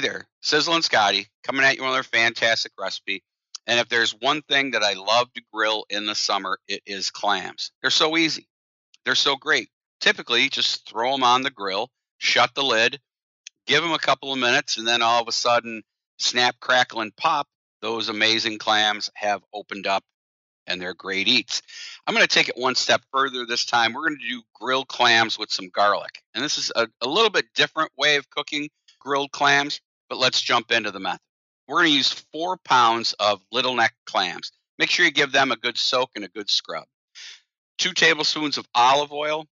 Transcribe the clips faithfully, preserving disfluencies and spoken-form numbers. Hey there, Sizzlin' Scotty, coming at you with another fantastic recipe. And if there's one thing that I love to grill in the summer, it is clams. They're so easy. They're so great. Typically, just throw them on the grill, shut the lid, give them a couple of minutes, and then all of a sudden, snap, crackle, and pop, those amazing clams have opened up and they're great eats. I'm going to take it one step further this time. We're going to do grilled clams with some garlic. And this is a, a little bit different way of cooking grilled clams, but let's jump into the method. We're going to use four pounds of little neck clams. Make sure you give them a good soak and a good scrub. Two tablespoons of olive oil,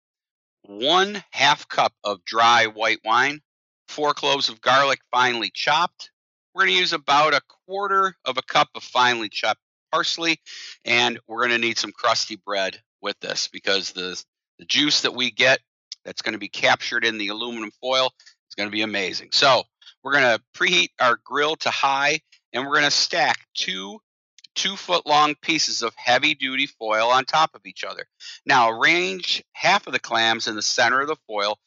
one half cup of dry white wine, four cloves of garlic finely chopped. We're going to use about a quarter of a cup of finely chopped parsley, and we're going to need some crusty bread with this because the, the juice that we get that's going to be captured in the aluminum foil is going to be amazing. So we're going to preheat our grill to high, and we're going to stack two two-foot-long pieces of heavy-duty foil on top of each other. Now, arrange half of the clams in the center of the foil.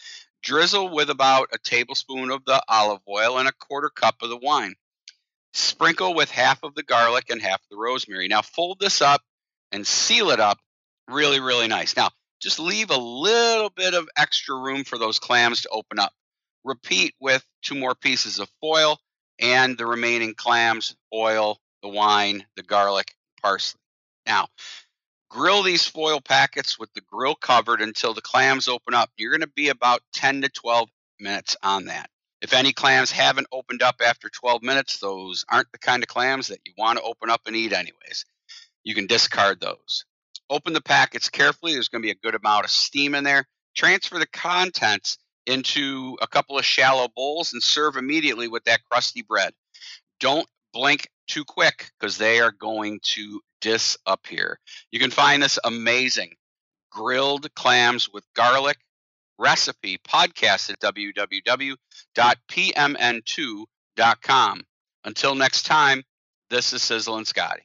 Drizzle with about a tablespoon of the olive oil and a quarter cup of the wine. Sprinkle with half of the garlic and half of the rosemary. Now, fold this up and seal it up really, really nice. Now, just leave a little bit of extra room for those clams to open up. Repeat with two more pieces of foil and the remaining clams, oil, the wine, the garlic, parsley. Now, grill these foil packets with the grill covered until the clams open up. You're going to be about ten to twelve minutes on that. If any clams haven't opened up after twelve minutes, those aren't the kind of clams that you want to open up and eat anyways. You can discard those. Open the packets carefully. There's going to be a good amount of steam in there. Transfer the contents into a couple of shallow bowls and serve immediately with that crusty bread. Don't blink too quick because they are going to disappear. You can find this amazing grilled clams with garlic recipe podcast at w w w dot p m n two dot com. Until next time, this is Sizzlin' Scotty.